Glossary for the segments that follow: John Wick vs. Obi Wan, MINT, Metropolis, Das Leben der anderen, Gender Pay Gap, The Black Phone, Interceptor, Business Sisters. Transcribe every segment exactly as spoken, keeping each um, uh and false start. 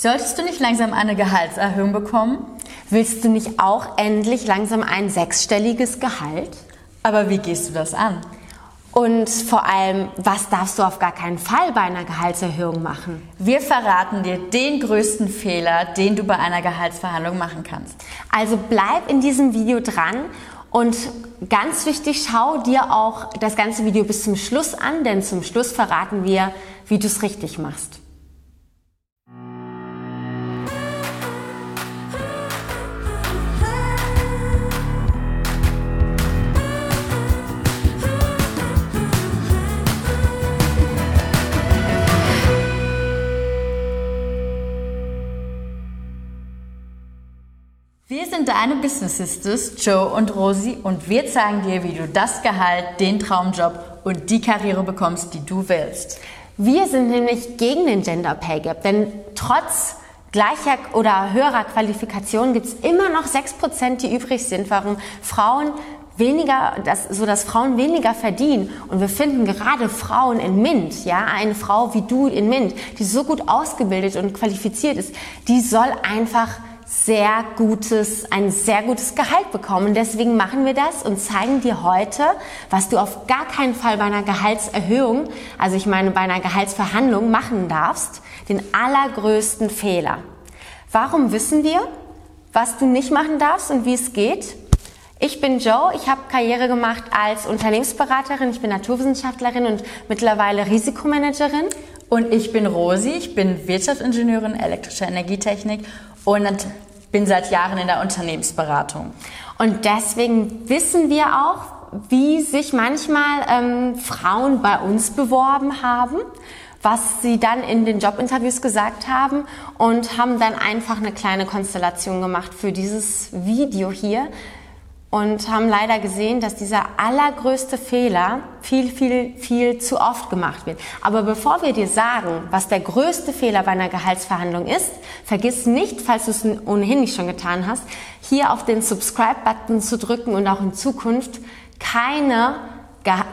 Solltest du nicht langsam eine Gehaltserhöhung bekommen? Willst du nicht auch endlich langsam ein sechsstelliges Gehalt? Aber wie gehst du das an? Und vor allem, was darfst du auf gar keinen Fall bei einer Gehaltserhöhung machen? Wir verraten dir den größten Fehler, den du bei einer Gehaltsverhandlung machen kannst. Also bleib in diesem Video dran und ganz wichtig, schau dir auch das ganze Video bis zum Schluss an, denn zum Schluss verraten wir, wie du es richtig machst. Wir sind deine Business Sisters, Joe und Rosi, und wir zeigen dir, wie du das Gehalt, den Traumjob und die Karriere bekommst, die du willst. Wir sind nämlich gegen den Gender Pay Gap, denn trotz gleicher oder höherer Qualifikation gibt es immer noch sechs Prozent, die übrig sind, warum Frauen weniger, dass, so dass Frauen weniger verdienen. Und wir finden gerade Frauen in MINT, ja, eine Frau wie du in MINT, die so gut ausgebildet und qualifiziert ist, die soll einfach sehr gutes, ein sehr gutes Gehalt bekommen. Deswegen machen wir das und zeigen dir heute, was du auf gar keinen Fall bei einer Gehaltserhöhung, also ich meine bei einer Gehaltsverhandlung machen darfst, den allergrößten Fehler. Warum wissen wir, was du nicht machen darfst und wie es geht? Ich bin Joe, ich habe Karriere gemacht als Unternehmensberaterin, ich bin Naturwissenschaftlerin und mittlerweile Risikomanagerin. Und ich bin Rosi, ich bin Wirtschaftsingenieurin, elektrische Energietechnik und bin seit Jahren in der Unternehmensberatung. Und deswegen wissen wir auch, wie sich manchmal ähm, Frauen bei uns beworben haben, was sie dann in den Jobinterviews gesagt haben und haben dann einfach eine kleine Konstellation gemacht für dieses Video hier und haben leider gesehen, dass dieser allergrößte Fehler viel, viel, viel zu oft gemacht wird. Aber bevor wir dir sagen, was der größte Fehler bei einer Gehaltsverhandlung ist, vergiss nicht, falls du es ohnehin nicht schon getan hast, hier auf den Subscribe-Button zu drücken und auch in Zukunft keine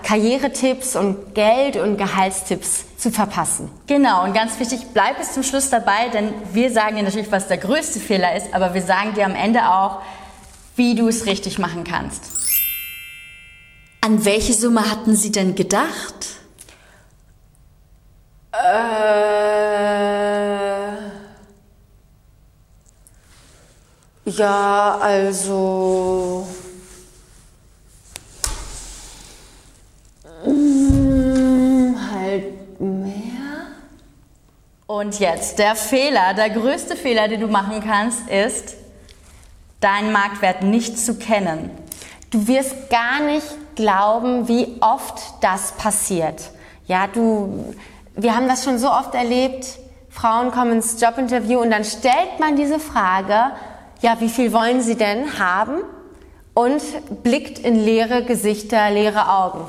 Karrieretipps und Geld- und Gehaltstipps zu verpassen. Genau, und ganz wichtig, bleib bis zum Schluss dabei, denn wir sagen dir natürlich, was der größte Fehler ist, aber wir sagen dir am Ende auch, wie du es richtig machen kannst. An welche Summe hatten Sie denn gedacht? Äh... Ja, also... Hm, halt mehr. Und jetzt der Fehler, der größte Fehler, den du machen kannst, ist... deinen Marktwert nicht zu kennen. Du wirst gar nicht glauben, wie oft das passiert. Ja, du, wir haben das schon so oft erlebt, Frauen kommen ins Jobinterview und dann stellt man diese Frage, ja, wie viel wollen sie denn haben? Und blickt in leere Gesichter, leere Augen.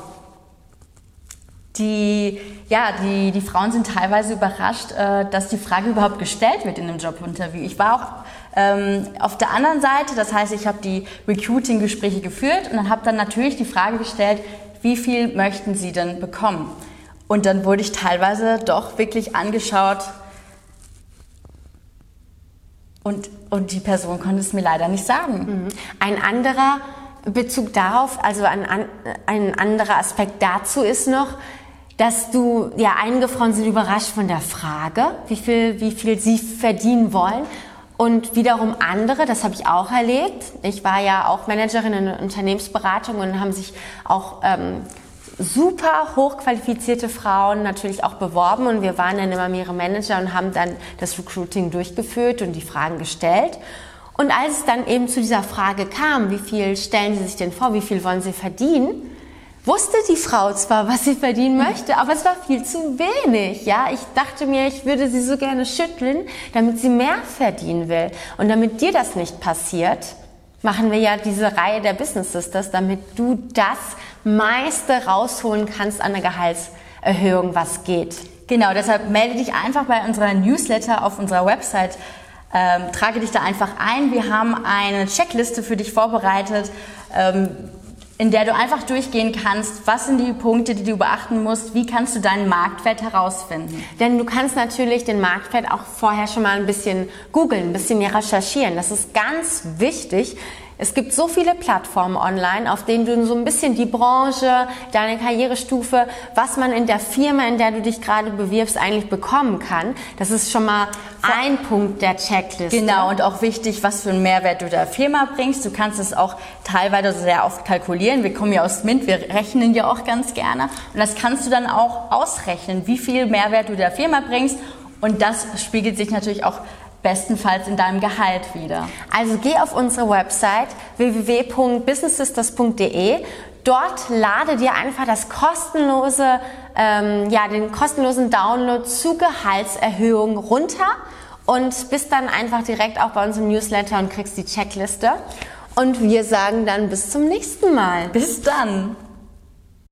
Die, ja, die, die Frauen sind teilweise überrascht, dass die Frage überhaupt gestellt wird in einem Jobinterview. Ich war auch ähm, auf der anderen Seite, das heißt, ich habe die Recruiting-Gespräche geführt und dann habe dann natürlich die Frage gestellt, wie viel möchten Sie denn bekommen? Und dann wurde ich teilweise doch wirklich angeschaut und, und die Person konnte es mir leider nicht sagen. Ein anderer Bezug darauf, also ein, ein anderer Aspekt dazu ist noch, dass du, ja, einige Frauen sind überrascht von der Frage, wie viel, wie viel sie verdienen wollen. Und wiederum andere, das habe ich auch erlebt, ich war ja auch Managerin in der Unternehmensberatung und haben sich auch ähm, super hochqualifizierte Frauen natürlich auch beworben und wir waren dann immer mehrere Manager und haben dann das Recruiting durchgeführt und die Fragen gestellt. Und als es dann eben zu dieser Frage kam, wie viel stellen Sie sich denn vor, wie viel wollen Sie verdienen, wusste die Frau zwar, was sie verdienen möchte, aber es war viel zu wenig. Ja, ich dachte mir, ich würde sie so gerne schütteln, damit sie mehr verdienen will. Und damit dir das nicht passiert, machen wir ja diese Reihe der Business Sisters, damit du das meiste rausholen kannst an der Gehaltserhöhung, was geht. Genau, deshalb melde dich einfach bei unserer Newsletter auf unserer Website. Ähm, trage dich da einfach ein. Wir haben eine Checkliste für dich vorbereitet, ähm, in der du einfach durchgehen kannst, was sind die Punkte, die du beachten musst, wie kannst du deinen Marktwert herausfinden? Denn du kannst natürlich den Marktwert auch vorher schon mal ein bisschen googeln, ein bisschen mehr recherchieren. Das ist ganz wichtig. Es gibt so viele Plattformen online, auf denen du so ein bisschen die Branche, deine Karrierestufe, was man in der Firma, in der du dich gerade bewirbst, eigentlich bekommen kann. Das ist schon mal ein Punkt der Checkliste. Genau, und auch wichtig, was für einen Mehrwert du der Firma bringst. Du kannst es auch teilweise sehr oft kalkulieren. Wir kommen ja aus MINT, wir rechnen ja auch ganz gerne. Und das kannst du dann auch ausrechnen, wie viel Mehrwert du der Firma bringst. Und das spiegelt sich natürlich auch bestenfalls in deinem Gehalt wieder. Also geh auf unsere Website w w w punkt business sisters punkt d e. Dort lade dir einfach das kostenlose, ähm, ja, den kostenlosen Download zu Gehaltserhöhung runter und bist dann einfach direkt auch bei uns im Newsletter und kriegst die Checkliste. Und wir sagen dann bis zum nächsten Mal. Bis dann!